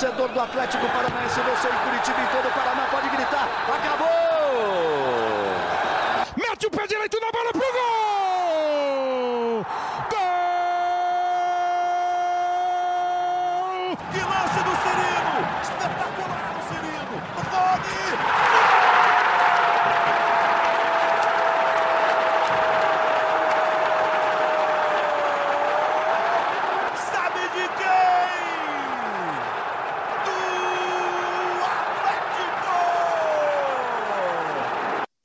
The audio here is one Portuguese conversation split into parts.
torcedor do Atlético Paranaense, você em Curitiba, em todo o Paraná, pode gritar, acabou! Mete o pé direito na bola pro gol! Gol! Que lance do Cirino! Espetacular o Cirino! Pode!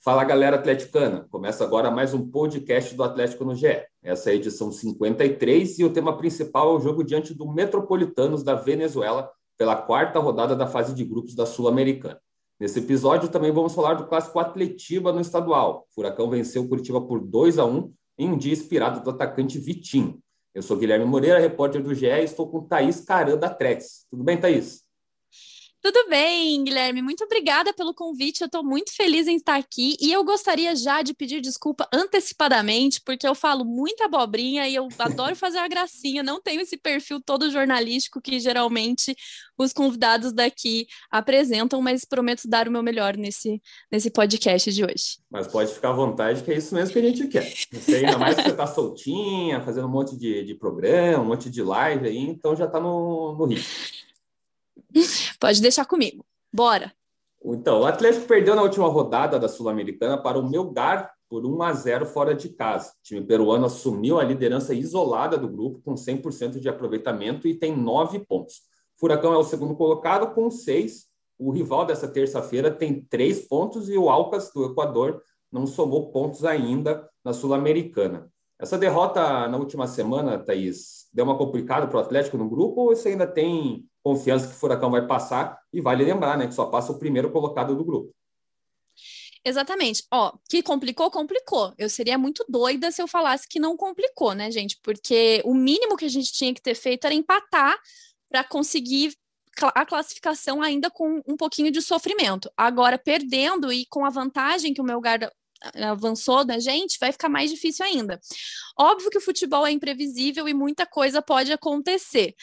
Fala galera atleticana, começa agora mais um podcast do Atlético no GE. Essa é a edição 53 e o tema principal é o jogo diante do Metropolitanos da Venezuela pela quarta rodada da fase de grupos da Sul-Americana. Nesse episódio também vamos falar do clássico Atletiba no estadual. O Furacão venceu o Curitiba por 2-1 em um dia inspirado do atacante Vitinho. Eu sou Guilherme Moreira, repórter do GE, e estou com Thaís Caran da Tretz. Tudo bem, Thaís? Tudo bem, Guilherme. Muito obrigada pelo convite. Eu estou muito feliz em estar aqui e eu gostaria já de pedir desculpa antecipadamente, porque eu falo muita abobrinha e eu adoro fazer uma gracinha. Não tenho esse perfil todo jornalístico que geralmente os convidados daqui apresentam, mas prometo dar o meu melhor nesse podcast de hoje. Mas pode ficar à vontade, que é isso mesmo que a gente quer. Você, ainda mais que você está soltinha, fazendo um monte de programa, um monte de live aí, então já está no ritmo. Pode deixar comigo. Bora! Então, o Atlético perdeu na última rodada da Sul-Americana para o Melgar por 1-0 fora de casa. O time peruano assumiu a liderança isolada do grupo com 100% de aproveitamento e tem 9 pontos. O Furacão é o segundo colocado com 6. O rival dessa terça-feira tem 3 pontos e o Alcas do Equador não somou pontos ainda na Sul-Americana. Essa derrota na última semana, Thaís, deu uma complicada para o Atlético no grupo ou você ainda tem confiança que o Furacão vai passar? E vale lembrar, né, que só passa o primeiro colocado do grupo. Exatamente. Ó, que complicou, complicou. Eu seria muito doida se eu falasse que não complicou, né, gente? Porque o mínimo que a gente tinha que ter feito era empatar para conseguir a classificação ainda com um pouquinho de sofrimento. Agora, perdendo e com a vantagem que o Melgar avançou da gente, vai ficar mais difícil ainda. Óbvio que o futebol é imprevisível e muita coisa pode acontecer.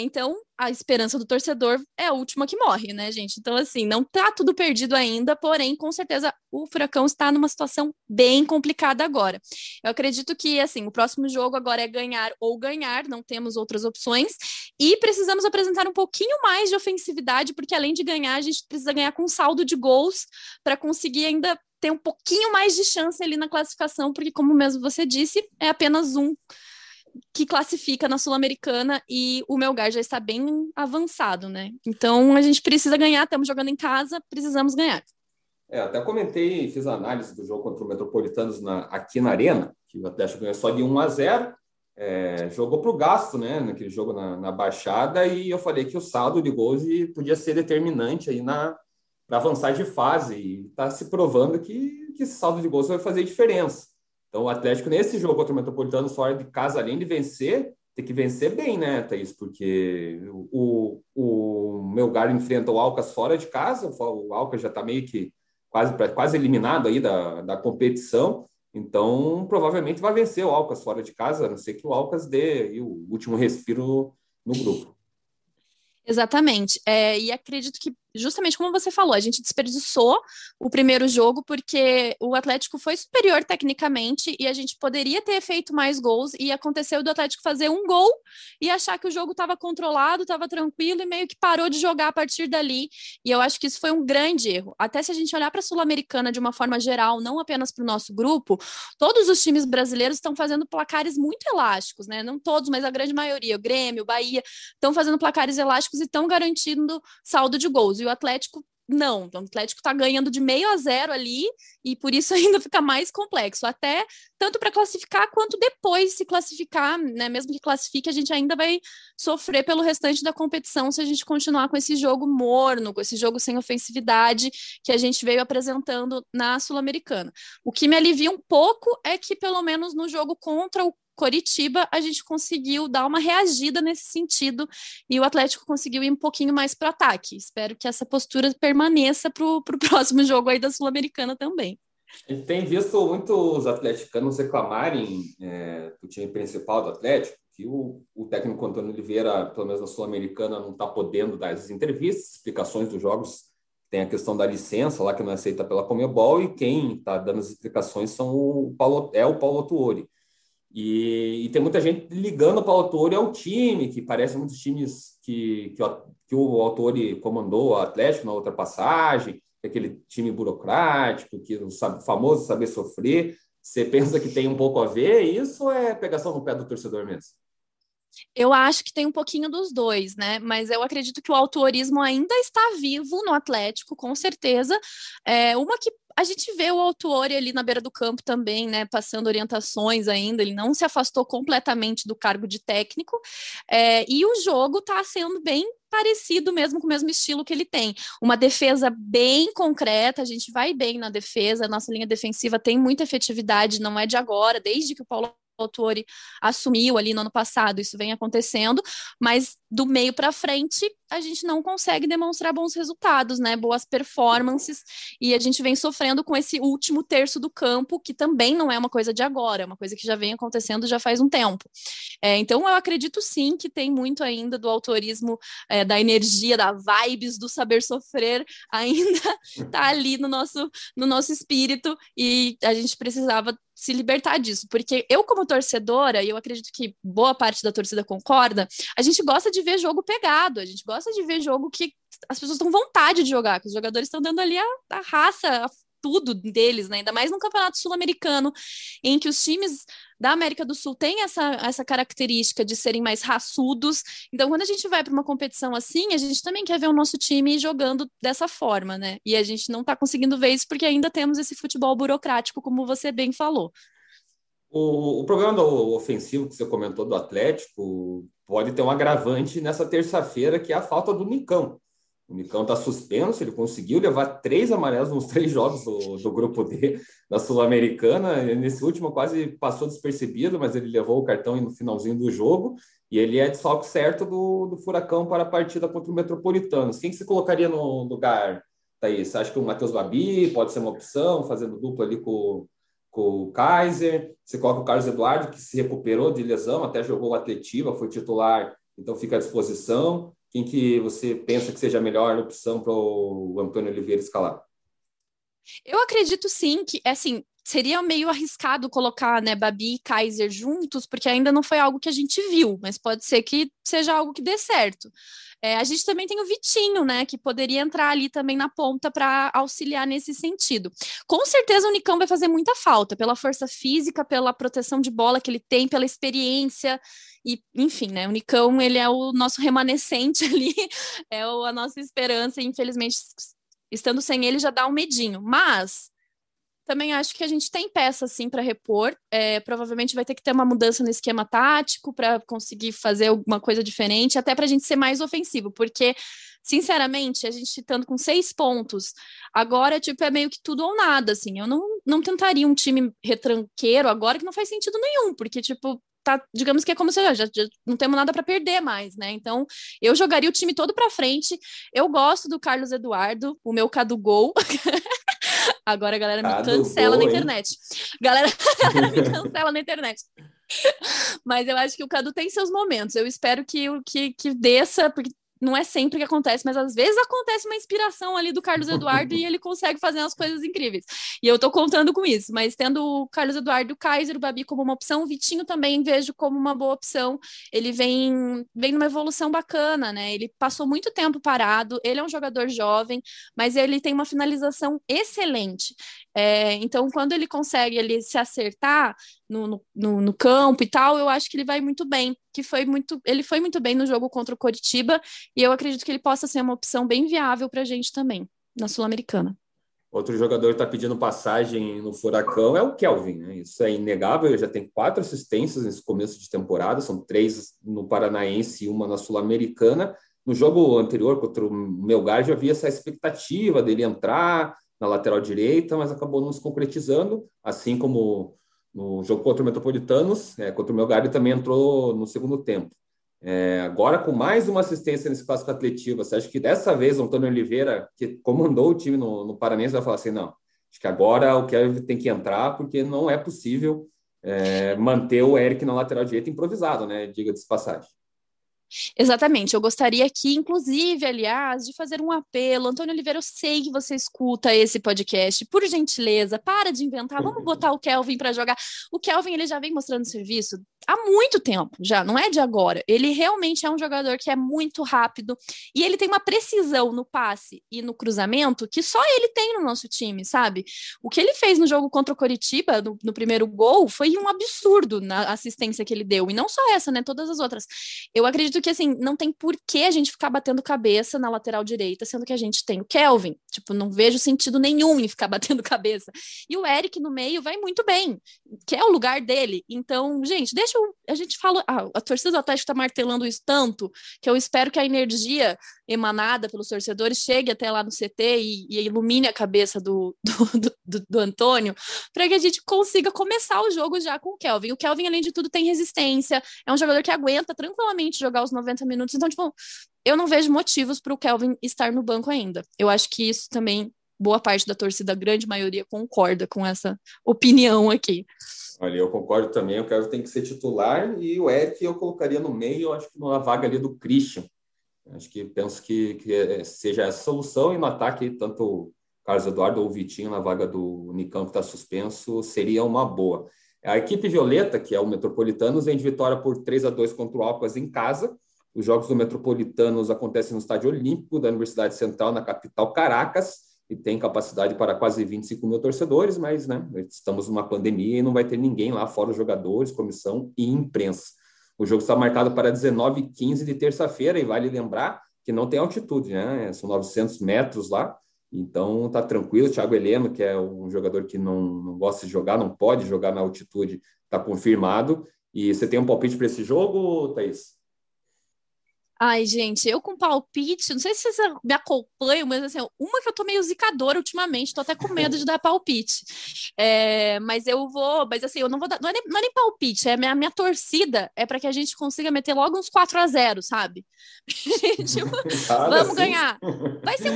Então, a esperança do torcedor é a última que morre, né, gente? Então, assim, não tá tudo perdido ainda, porém, com certeza, o Furacão está numa situação bem complicada agora. Eu acredito que, assim, o próximo jogo agora é ganhar ou ganhar, não temos outras opções, e precisamos apresentar um pouquinho mais de ofensividade, porque além de ganhar, a gente precisa ganhar com saldo de gols para conseguir ainda ter um pouquinho mais de chance ali na classificação, porque, como mesmo você disse, é apenas um que classifica na Sul-Americana e o Melgar já está bem avançado, né? Então, a gente precisa ganhar, estamos jogando em casa, precisamos ganhar. Até comentei, fiz a análise do jogo contra o Metropolitanos aqui na Arena, que o Atlético ganhou só de 1-0, jogou para o gasto, né, naquele jogo na Baixada, e eu falei que o saldo de gols podia ser determinante aí para avançar de fase, e está se provando que esse saldo de gols vai fazer diferença. Então, o Atlético, nesse jogo contra o Metropolitano, fora de casa, além de vencer, tem que vencer bem, né, Thaís? Porque o Melgar enfrenta o Alcas fora de casa, o Alcas já está meio que quase eliminado aí da competição, então provavelmente vai vencer o Alcas fora de casa, a não ser que o Alcas dê aí o último respiro no grupo. Exatamente, e acredito que justamente como você falou, a gente desperdiçou o primeiro jogo porque o Atlético foi superior tecnicamente e a gente poderia ter feito mais gols e aconteceu do Atlético fazer um gol e achar que o jogo estava controlado, estava tranquilo e meio que parou de jogar a partir dali, e eu acho que isso foi um grande erro. Até se a gente olhar para a Sul-Americana de uma forma geral, não apenas para o nosso grupo, todos os times brasileiros estão fazendo placares muito elásticos, né? Não todos, mas a grande maioria, o Grêmio, o Bahia, estão fazendo placares elásticos e estão garantindo saldo de gols, e o Atlético não, o Atlético está ganhando de 0,5 ali, e por isso ainda fica mais complexo, até tanto para classificar, quanto depois se classificar, né, mesmo que classifique, a gente ainda vai sofrer pelo restante da competição se a gente continuar com esse jogo morno, com esse jogo sem ofensividade que a gente veio apresentando na Sul-Americana. O que me alivia um pouco é que pelo menos no jogo contra o Coritiba, a gente conseguiu dar uma reagida nesse sentido e o Atlético conseguiu ir um pouquinho mais para o ataque. Espero que essa postura permaneça para o próximo jogo aí da Sul-Americana também. A gente tem visto muitos atleticanos reclamarem do time principal do Atlético, que o técnico Antônio Oliveira, pelo menos na Sul-Americana, não está podendo dar as entrevistas, explicações dos jogos. Tem a questão da licença lá, que não é aceita pela Conmebol, e quem está dando as explicações são o Paulo Autuori. E tem muita gente ligando o Paulo Autuori ao time, que parece muitos times que o Autuori comandou, o Atlético, na outra passagem, aquele time burocrático, que o famoso saber sofrer. Você pensa que tem um pouco a ver? Isso é pegação no pé do torcedor mesmo? Eu acho que tem um pouquinho dos dois, né? Mas eu acredito que o autorismo ainda está vivo no Atlético, com certeza. É uma que a gente vê o Autuori ali na beira do campo também, né? Passando orientações ainda. Ele não se afastou completamente do cargo de técnico. E o jogo está sendo bem parecido mesmo, com o mesmo estilo que ele tem. Uma defesa bem concreta, a gente vai bem na defesa, a nossa linha defensiva tem muita efetividade, não é de agora, desde que o Paulo Autuori assumiu ali no ano passado, isso vem acontecendo, mas do meio para frente a gente não consegue demonstrar bons resultados, né? Boas performances, e a gente vem sofrendo com esse último terço do campo, que também não é uma coisa de agora, é uma coisa que já vem acontecendo já faz um tempo. Então eu acredito sim que tem muito ainda do autorismo, da energia, da vibes, do saber sofrer, ainda tá ali no nosso espírito, e a gente precisava se libertar disso, porque eu, como torcedora, e eu acredito que boa parte da torcida concorda, a gente gosta de ver jogo pegado, a gente gosta de ver jogo que as pessoas estão com vontade de jogar, que os jogadores estão dando ali a raça, tudo deles, né? Ainda mais no Campeonato Sul-Americano, em que os times da América do Sul têm essa característica de serem mais raçudos. Então, quando a gente vai para uma competição assim, a gente também quer ver o nosso time jogando dessa forma, né? E a gente não está conseguindo ver isso porque ainda temos esse futebol burocrático, como você bem falou. O problema do ofensivo que você comentou do Atlético pode ter um agravante nessa terça-feira, que é a falta do Nicão. O Nicão está suspenso, ele conseguiu levar 3 amarelos nos 3 jogos do grupo D da Sul-Americana. Nesse último quase passou despercebido, mas ele levou o cartão no finalzinho do jogo, e ele é desfalque certo do Furacão para a partida contra o Metropolitanos. Quem que você colocaria no lugar, Thaís? Acho que o Matheus Babi pode ser uma opção, fazendo dupla ali com o Kaiser. Você coloca o Carlos Eduardo, que se recuperou de lesão, até jogou o Atletiba, foi titular, então fica à disposição. Quem que você pensa que seja a melhor opção para o Antônio Oliveira escalar? Eu acredito sim que, seria meio arriscado colocar, né, Babi e Kaiser juntos, porque ainda não foi algo que a gente viu, mas pode ser que seja algo que dê certo. A gente também tem o Vitinho, né, que poderia entrar ali também na ponta para auxiliar nesse sentido. Com certeza o Nicão vai fazer muita falta, pela força física, pela proteção de bola que ele tem, pela experiência, e enfim, né, o Nicão, ele é o nosso remanescente ali, é a nossa esperança, e infelizmente, estando sem ele, já dá um medinho, mas também acho que a gente tem peça, sim, para repor. Provavelmente vai ter que ter uma mudança no esquema tático para conseguir fazer alguma coisa diferente, até para a gente ser mais ofensivo, porque, sinceramente, a gente estando com 6 pontos, agora, é meio que tudo ou nada, assim. Eu não tentaria um time retranqueiro agora, que não faz sentido nenhum, porque, digamos que é como se já não temos nada para perder mais, né? Então, eu jogaria o time todo para frente. Eu gosto do Carlos Eduardo, o meu Cadu Gol. Agora a galera me cancela na internet. Galera me cancela na internet. Mas eu acho que o Cadu tem seus momentos. Eu espero que desça, porque não é sempre que acontece, mas às vezes acontece uma inspiração ali do Carlos Eduardo e ele consegue fazer umas coisas incríveis. E eu tô contando com isso, mas tendo o Carlos Eduardo, o Kaiser, o Babi como uma opção, o Vitinho também vejo como uma boa opção. Ele vem numa evolução bacana, né? Ele passou muito tempo parado, ele é um jogador jovem, mas ele tem uma finalização excelente. Então, quando ele consegue ele se acertar no campo e tal, eu acho que ele vai muito bem, ele foi muito bem no jogo contra o Coritiba, e eu acredito que ele possa ser uma opção bem viável para a gente também, na Sul-Americana. Outro jogador que está pedindo passagem no Furacão é o Kelvin, né? Isso é inegável, ele já tem 4 assistências nesse começo de temporada, são 3 no Paranaense e 1 na Sul-Americana. No jogo anterior contra o Melgar já havia essa expectativa dele entrar na lateral direita, mas acabou não se concretizando, assim como no jogo contra o Metropolitanos, contra o Melgar, ele também entrou no segundo tempo. Agora, com mais uma assistência nesse clássico Atletiba, você acha que dessa vez o Antônio Oliveira, que comandou o time no Paranaense, vai falar assim: não, acho que agora o Kelvin tem que entrar, porque não é possível manter o Eric na lateral direita improvisado, né? Diga-se de passagem. Exatamente, eu gostaria aqui, inclusive, aliás, de fazer um apelo. Antônio Oliveira, eu sei que você escuta esse podcast, por gentileza, para de inventar, vamos botar o Kelvin para jogar. O Kelvin, ele já vem mostrando serviço há muito tempo já, não é de agora. Ele realmente é um jogador que é muito rápido e ele tem uma precisão no passe e no cruzamento que só ele tem no nosso time, sabe? O que ele fez no jogo contra o Coritiba, no primeiro gol, foi um absurdo na assistência que ele deu, e não só essa, né, todas as outras. Eu acredito que, assim, não tem por que a gente ficar batendo cabeça na lateral direita, sendo que a gente tem o Kelvin, tipo, não vejo sentido nenhum em ficar batendo cabeça, e o Eric no meio vai muito bem, que é o lugar dele. Então, gente, a gente fala, a torcida do Atlético tá martelando isso tanto, que eu espero que a energia emanada pelos torcedores chegue até lá no CT e ilumine a cabeça do Antônio, para que a gente consiga começar o jogo já com o Kelvin. O Kelvin, além de tudo, tem resistência, é um jogador que aguenta tranquilamente jogar aos 90 minutos, então, tipo, eu não vejo motivos para o Kelvin estar no banco ainda. Eu acho que isso também, boa parte da torcida, a grande maioria, concorda com essa opinião aqui. Olha, eu concordo também, o Kelvin tem que ser titular, e o Eric eu colocaria no meio, eu acho que numa vaga ali do Christian. Acho que penso que seja a solução, e no ataque, tanto o Carlos Eduardo ou o Vitinho na vaga do Nicão, que está suspenso, seria uma boa. A equipe violeta, que é o Metropolitanos, vem de vitória por 3-2 contra o Alcas em casa. Os jogos do Metropolitanos acontecem no Estádio Olímpico da Universidade Central, na capital Caracas, e tem capacidade para quase 25 mil torcedores, mas, né, estamos numa pandemia e não vai ter ninguém lá, fora os jogadores, comissão e imprensa. O jogo está marcado para 19h15 de terça-feira, e vale lembrar que não tem altitude, né? São 900 metros lá. Então, tá tranquilo. O Thiago Heleno, que é um jogador que não gosta de jogar, não pode jogar na altitude, tá confirmado. E você tem um palpite para esse jogo, Thaís? Ai, gente, eu com palpite, não sei se vocês me acompanham, mas, assim, uma que eu tô meio zicadora ultimamente, tô até com medo de dar palpite. Mas assim, eu não vou dar, não é nem palpite, a minha torcida é para que a gente consiga meter logo uns 4-0, sabe? Tipo, vamos ganhar. Vai ser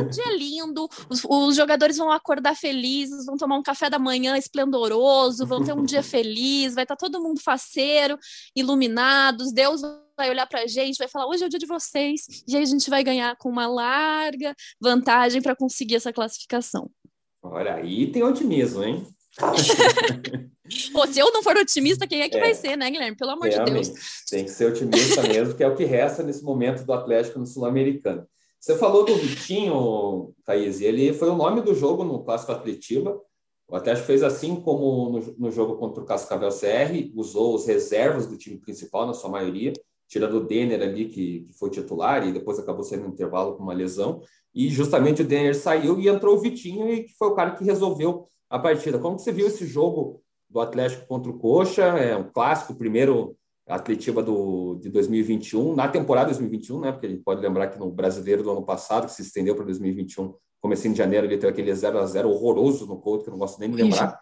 um dia lindo, os jogadores vão acordar felizes, vão tomar um café da manhã esplendoroso, vão ter um dia feliz, vai estar todo mundo faceiro, iluminados, Deus vai olhar pra gente, vai falar, hoje é o dia de vocês, e aí a gente vai ganhar com uma larga vantagem para conseguir essa classificação. Olha, aí tem otimismo, hein? Pô, se eu não for otimista, quem é que vai ser, né, Guilherme? Pelo amor de Deus. Tem que ser otimista mesmo, que é o que resta nesse momento do Atlético no Sul-Americano. Você falou do Vitinho, Thaís, e ele foi o nome do jogo no Clássico Atletiba. O Atlético fez assim como no jogo contra o Cascavel CR, usou os reservas do time principal, na sua maioria, tirando o Denner ali, que foi titular e depois acabou saindo no intervalo com uma lesão, e justamente o Denner saiu e entrou o Vitinho, e que foi o cara que resolveu a partida. Como que você viu esse jogo do Atlético contra o Coxa? É um clássico, primeiro Atletiba de 2021, na temporada 2021, né? Porque a gente pode lembrar que no Brasileiro do ano passado, que se estendeu para 2021, comecinho de janeiro, ele teve aquele 0-0 horroroso no Couto, que eu não gosto nem de lembrar.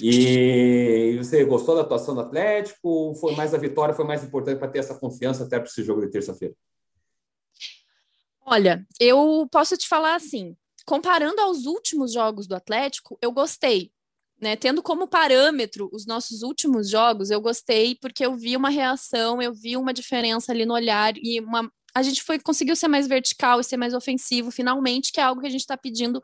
E você gostou da atuação do Atlético? Foi mais a vitória, foi mais importante para ter essa confiança até para esse jogo de terça-feira? Olha, eu posso te falar assim, comparando aos últimos jogos do Atlético, eu gostei, né? Tendo como parâmetro os nossos últimos jogos, eu gostei porque eu vi uma reação, eu vi uma diferença ali no olhar, e a gente conseguiu ser mais vertical e ser mais ofensivo, finalmente, que é algo que a gente está pedindo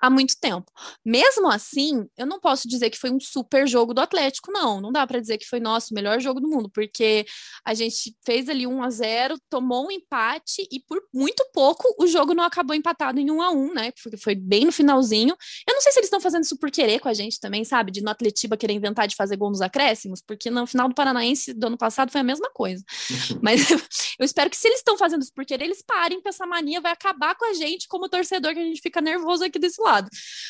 há muito tempo. Mesmo assim, eu não posso dizer que foi um super jogo do Atlético, não dá para dizer que foi nosso melhor jogo do mundo, porque a gente fez ali 1-0, tomou um empate, e por muito pouco o jogo não acabou empatado em 1-1, né, porque foi bem no finalzinho. Eu não sei se eles estão fazendo isso por querer com a gente também, sabe, de no Atletiba querer inventar de fazer gol nos acréscimos, porque no final do Paranaense do ano passado foi a mesma coisa. Mas eu espero que, se eles estão fazendo porque eles parem, porque essa mania vai acabar com a gente como torcedor, que a gente fica nervoso aqui desse lado.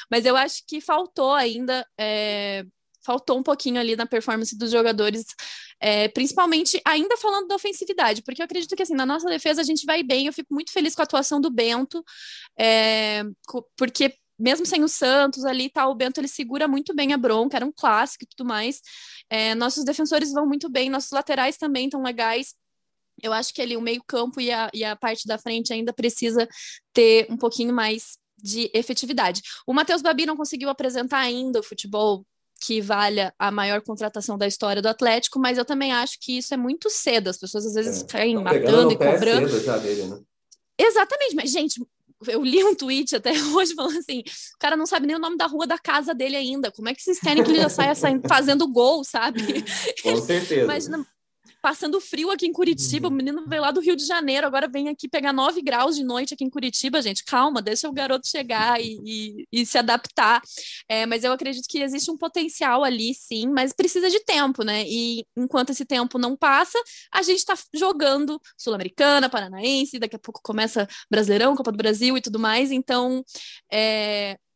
Mas eu acho que faltou ainda, faltou um pouquinho ali na performance dos jogadores, principalmente ainda falando da ofensividade, porque eu acredito que, assim, na nossa defesa a gente vai bem. Eu fico muito feliz com a atuação do Bento, porque mesmo sem o Santos ali e tal, o Bento ele segura muito bem a bronca, era um clássico e tudo mais. Nossos defensores vão muito bem, nossos laterais também estão legais. Eu acho que ali o meio-campo e a parte da frente ainda precisa ter um pouquinho mais de efetividade. O Matheus Babi não conseguiu apresentar ainda o futebol que valha a maior contratação da história do Atlético, mas eu também acho que isso é muito cedo. As pessoas às vezes caem matando e cobrando. Cedo já dele, né? Exatamente, mas gente, eu li um tweet até hoje falando assim, o cara não sabe nem o nome da rua da casa dele ainda, como é que vocês querem que ele já saia fazendo gol, sabe? Com certeza. Imagina, passando frio aqui em Curitiba, o menino veio lá do Rio de Janeiro, agora vem aqui pegar 9 graus de noite aqui em Curitiba, gente, calma, deixa o garoto chegar e se adaptar, mas eu acredito que existe um potencial ali, sim, mas precisa de tempo, né, e enquanto esse tempo não passa, a gente tá jogando Sul-Americana, Paranaense, daqui a pouco começa Brasileirão, Copa do Brasil e tudo mais, então,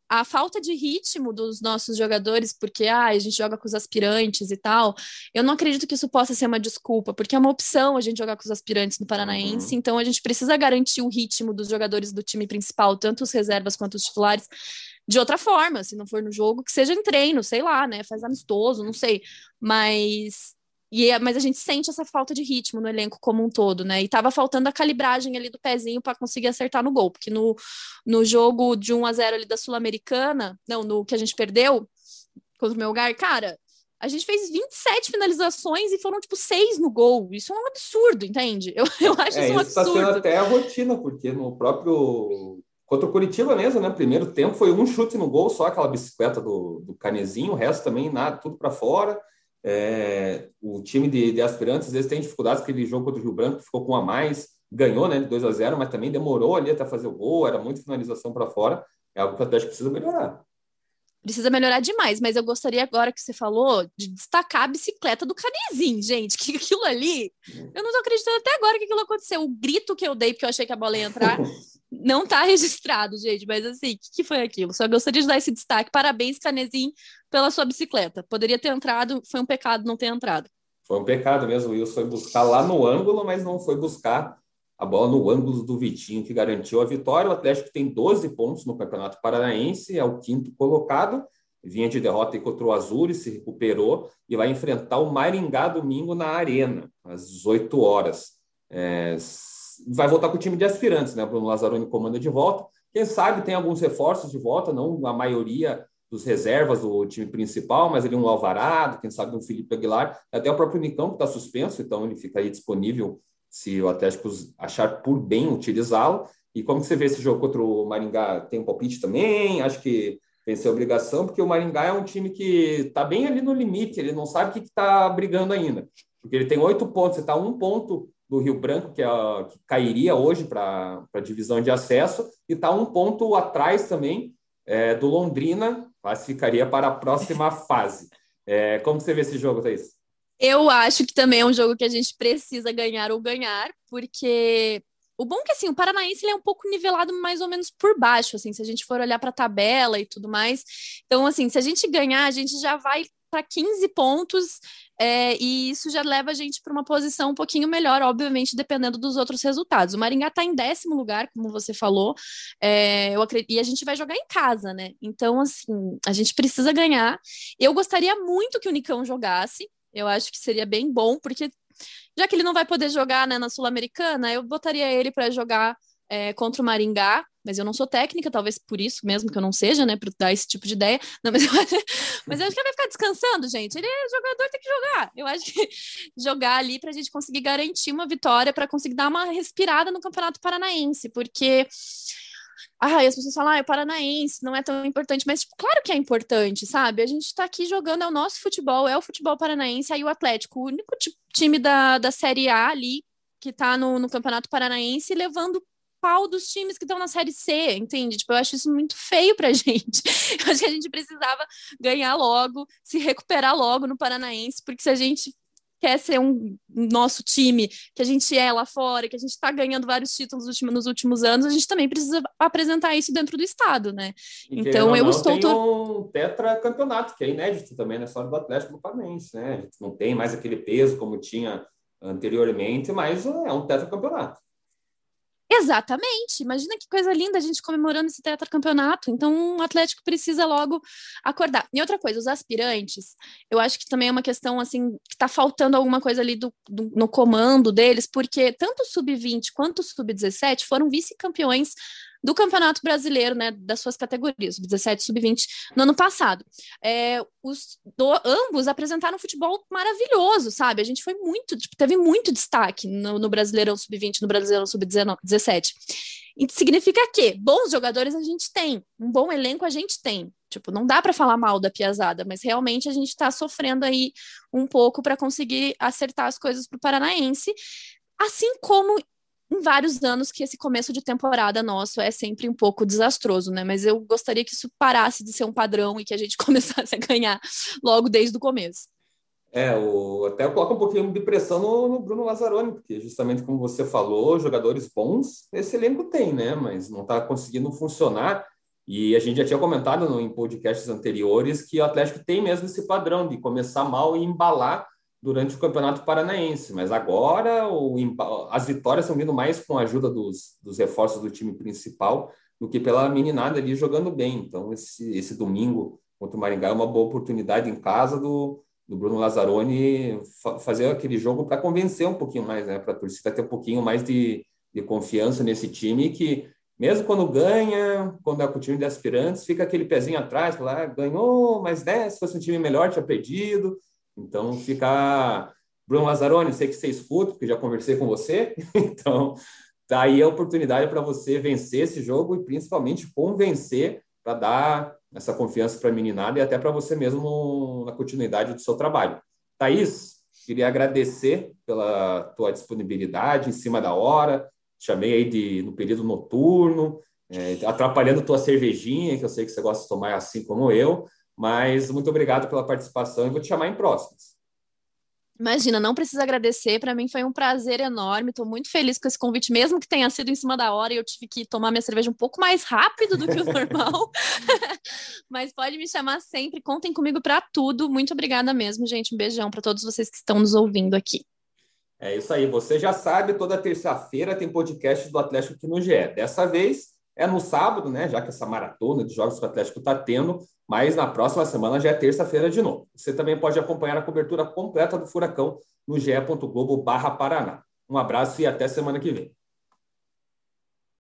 a falta de ritmo dos nossos jogadores, porque a gente joga com os aspirantes e tal, eu não acredito que isso possa ser uma desculpa, porque é uma opção a gente jogar com os aspirantes no Paranaense, então a gente precisa garantir o ritmo dos jogadores do time principal, tanto os reservas quanto os titulares, de outra forma, se não for no jogo, que seja em treino, sei lá, né, faz amistoso, não sei, mas a gente sente essa falta de ritmo no elenco como um todo, né? E tava faltando a calibragem ali do pezinho para conseguir acertar no gol, porque no jogo de 1-0 ali da Sul-Americana, no que a gente perdeu contra o Melgar, cara, a gente fez 27 finalizações e foram, 6 no gol. Isso é um absurdo, entende? Eu acho isso um absurdo. Isso tá sendo até a rotina, porque no próprio... Contra o Curitiba mesmo, né? Primeiro tempo foi um chute no gol, só aquela bicicleta do Canezinho, o resto também, nada, tudo para fora. O time de aspirantes às vezes tem dificuldades, porque ele jogou contra o Rio Branco, ficou com um a mais, ganhou, né, de 2-0, mas também demorou ali até fazer o gol, era muita finalização para fora, é algo que o Atlético precisa melhorar. Precisa melhorar demais, mas eu gostaria agora que você falou de destacar a bicicleta do Canezinho, gente, que aquilo ali, eu não tô acreditando até agora que aquilo aconteceu, o grito que eu dei porque eu achei que a bola ia entrar, não tá registrado, gente, mas assim, o que foi aquilo? Só gostaria de dar esse destaque, parabéns Canezinho pela sua bicicleta, poderia ter entrado, foi um pecado não ter entrado. Foi um pecado mesmo, o Wilson foi buscar lá no ângulo, mas não foi buscar a bola no ângulo do Vitinho, que garantiu a vitória. O Atlético tem 12 pontos no Campeonato Paranaense, é o 5º colocado, vinha de derrota contra o Azul e se recuperou, e vai enfrentar o Maringá domingo na Arena, às 18 horas. Vai voltar com o time de aspirantes, né? Bruno Lazaroni comanda de volta, quem sabe tem alguns reforços de volta, não a maioria dos reservas do time principal, mas ele um Alvarado, quem sabe um Felipe Aguilar, até o próprio Nicão, que está suspenso, então ele fica aí disponível se o Atlético achar por bem utilizá-lo. E como que você vê esse jogo contra o Maringá? Tem um palpite também? Acho que venceu a obrigação, porque o Maringá é um time que está bem ali no limite, ele não sabe o que está brigando ainda, porque ele tem 8 pontos, ele está a 1 ponto do Rio Branco, que cairia hoje para a divisão de acesso, e está 1 ponto atrás também do Londrina, classificaria para a próxima fase. Como você vê esse jogo, Thaís? Eu acho que também é um jogo que a gente precisa ganhar ou ganhar, porque o bom é que assim, o Paranaense ele é um pouco nivelado mais ou menos por baixo, assim, se a gente for olhar para a tabela e tudo mais. Então, assim, se a gente ganhar, a gente já vai para 15 pontos, e isso já leva a gente para uma posição um pouquinho melhor, obviamente, dependendo dos outros resultados. O Maringá está em 10º lugar, como você falou, e a gente vai jogar em casa, né? Então, assim, a gente precisa ganhar. Eu gostaria muito que o Nicão jogasse. Eu acho que seria bem bom, porque já que ele não vai poder jogar, né, na Sul-Americana, eu botaria ele para jogar contra o Maringá, mas eu não sou técnica, talvez por isso mesmo que eu não seja, né, para dar esse tipo de ideia. Não, mas eu acho que ele vai ficar descansando, gente. Ele é jogador, tem que jogar. Eu acho que jogar ali para a gente conseguir garantir uma vitória, para conseguir dar uma respirada no Campeonato Paranaense, porque... e as pessoas falam, o Paranaense não é tão importante, mas claro que é importante, sabe? A gente tá aqui jogando, é o nosso futebol, é o futebol paranaense, aí o Atlético, o único time da Série A ali, que tá no Campeonato Paranaense, levando pau dos times que estão na Série C, entende? Eu acho isso muito feio pra gente. Eu acho que a gente precisava ganhar logo, se recuperar logo no Paranaense, porque se a gente... quer ser um nosso time, que a gente é lá fora, que a gente está ganhando vários títulos nos últimos anos, a gente também precisa apresentar isso dentro do estado, né? E então, um tetracampeonato, que é inédito também na história do Atlético do Paranaense, né? A gente não tem mais aquele peso como tinha anteriormente, mas é um tetracampeonato. Exatamente, imagina que coisa linda a gente comemorando esse tetracampeonato, então o Atlético precisa logo acordar. E outra coisa, os aspirantes, eu acho que também é uma questão assim, que tá faltando alguma coisa ali no comando deles, porque tanto o Sub-20 quanto o Sub-17 foram vice-campeões do Campeonato Brasileiro, né, das suas categorias, sub-17 e sub-20, no ano passado. Ambos apresentaram um futebol maravilhoso, sabe? A gente foi muito, teve muito destaque no Brasileirão Sub-20, no Brasileirão Sub-17. E significa que bons jogadores a gente tem, um bom elenco a gente tem. Não dá para falar mal da piazada, mas realmente a gente está sofrendo aí um pouco para conseguir acertar as coisas para o Paranaense, assim como em vários anos que esse começo de temporada nosso é sempre um pouco desastroso, né? Mas eu gostaria que isso parasse de ser um padrão e que a gente começasse a ganhar logo desde o começo. Até coloca um pouquinho de pressão no Bruno Lazaroni, porque justamente como você falou, jogadores bons esse elenco tem, né? Mas não está conseguindo funcionar. E a gente já tinha comentado em podcasts anteriores que o Atlético tem mesmo esse padrão de começar mal e embalar durante o Campeonato Paranaense. Mas agora as vitórias estão vindo mais com a ajuda dos reforços do time principal do que pela meninada ali jogando bem. Então esse domingo contra o Maringá é uma boa oportunidade em casa do Bruno Lazaroni fazer aquele jogo para convencer um pouquinho mais, né? Para a torcida ter um pouquinho mais de confiança nesse time que... Mesmo quando ganha, quando é com o time de aspirantes, fica aquele pezinho atrás, fala, ganhou, mas né, se fosse um time melhor, tinha perdido. Então fica... Bruno Lazaroni, sei que você escuta, porque já conversei com você. Então tá aí a oportunidade para você vencer esse jogo e principalmente convencer para dar essa confiança para a meninada e até para você mesmo na continuidade do seu trabalho. Thaís, queria agradecer pela tua disponibilidade em cima da hora. Chamei aí no período noturno, atrapalhando tua cervejinha, que eu sei que você gosta de tomar assim como eu, mas muito obrigado pela participação e vou te chamar em próximas. Imagina, não precisa agradecer, para mim foi um prazer enorme, estou muito feliz com esse convite, mesmo que tenha sido em cima da hora e eu tive que tomar minha cerveja um pouco mais rápido do que o normal, mas pode me chamar sempre, contem comigo para tudo, muito obrigada mesmo, gente, um beijão para todos vocês que estão nos ouvindo aqui. É isso aí, você já sabe, toda terça-feira tem podcast do Atlético aqui no GE. Dessa vez é no sábado, né? Já que essa maratona de jogos que o Atlético está tendo, mas na próxima semana já é terça-feira de novo. Você também pode acompanhar a cobertura completa do Furacão no ge.globo/Paraná. Um abraço e até semana que vem.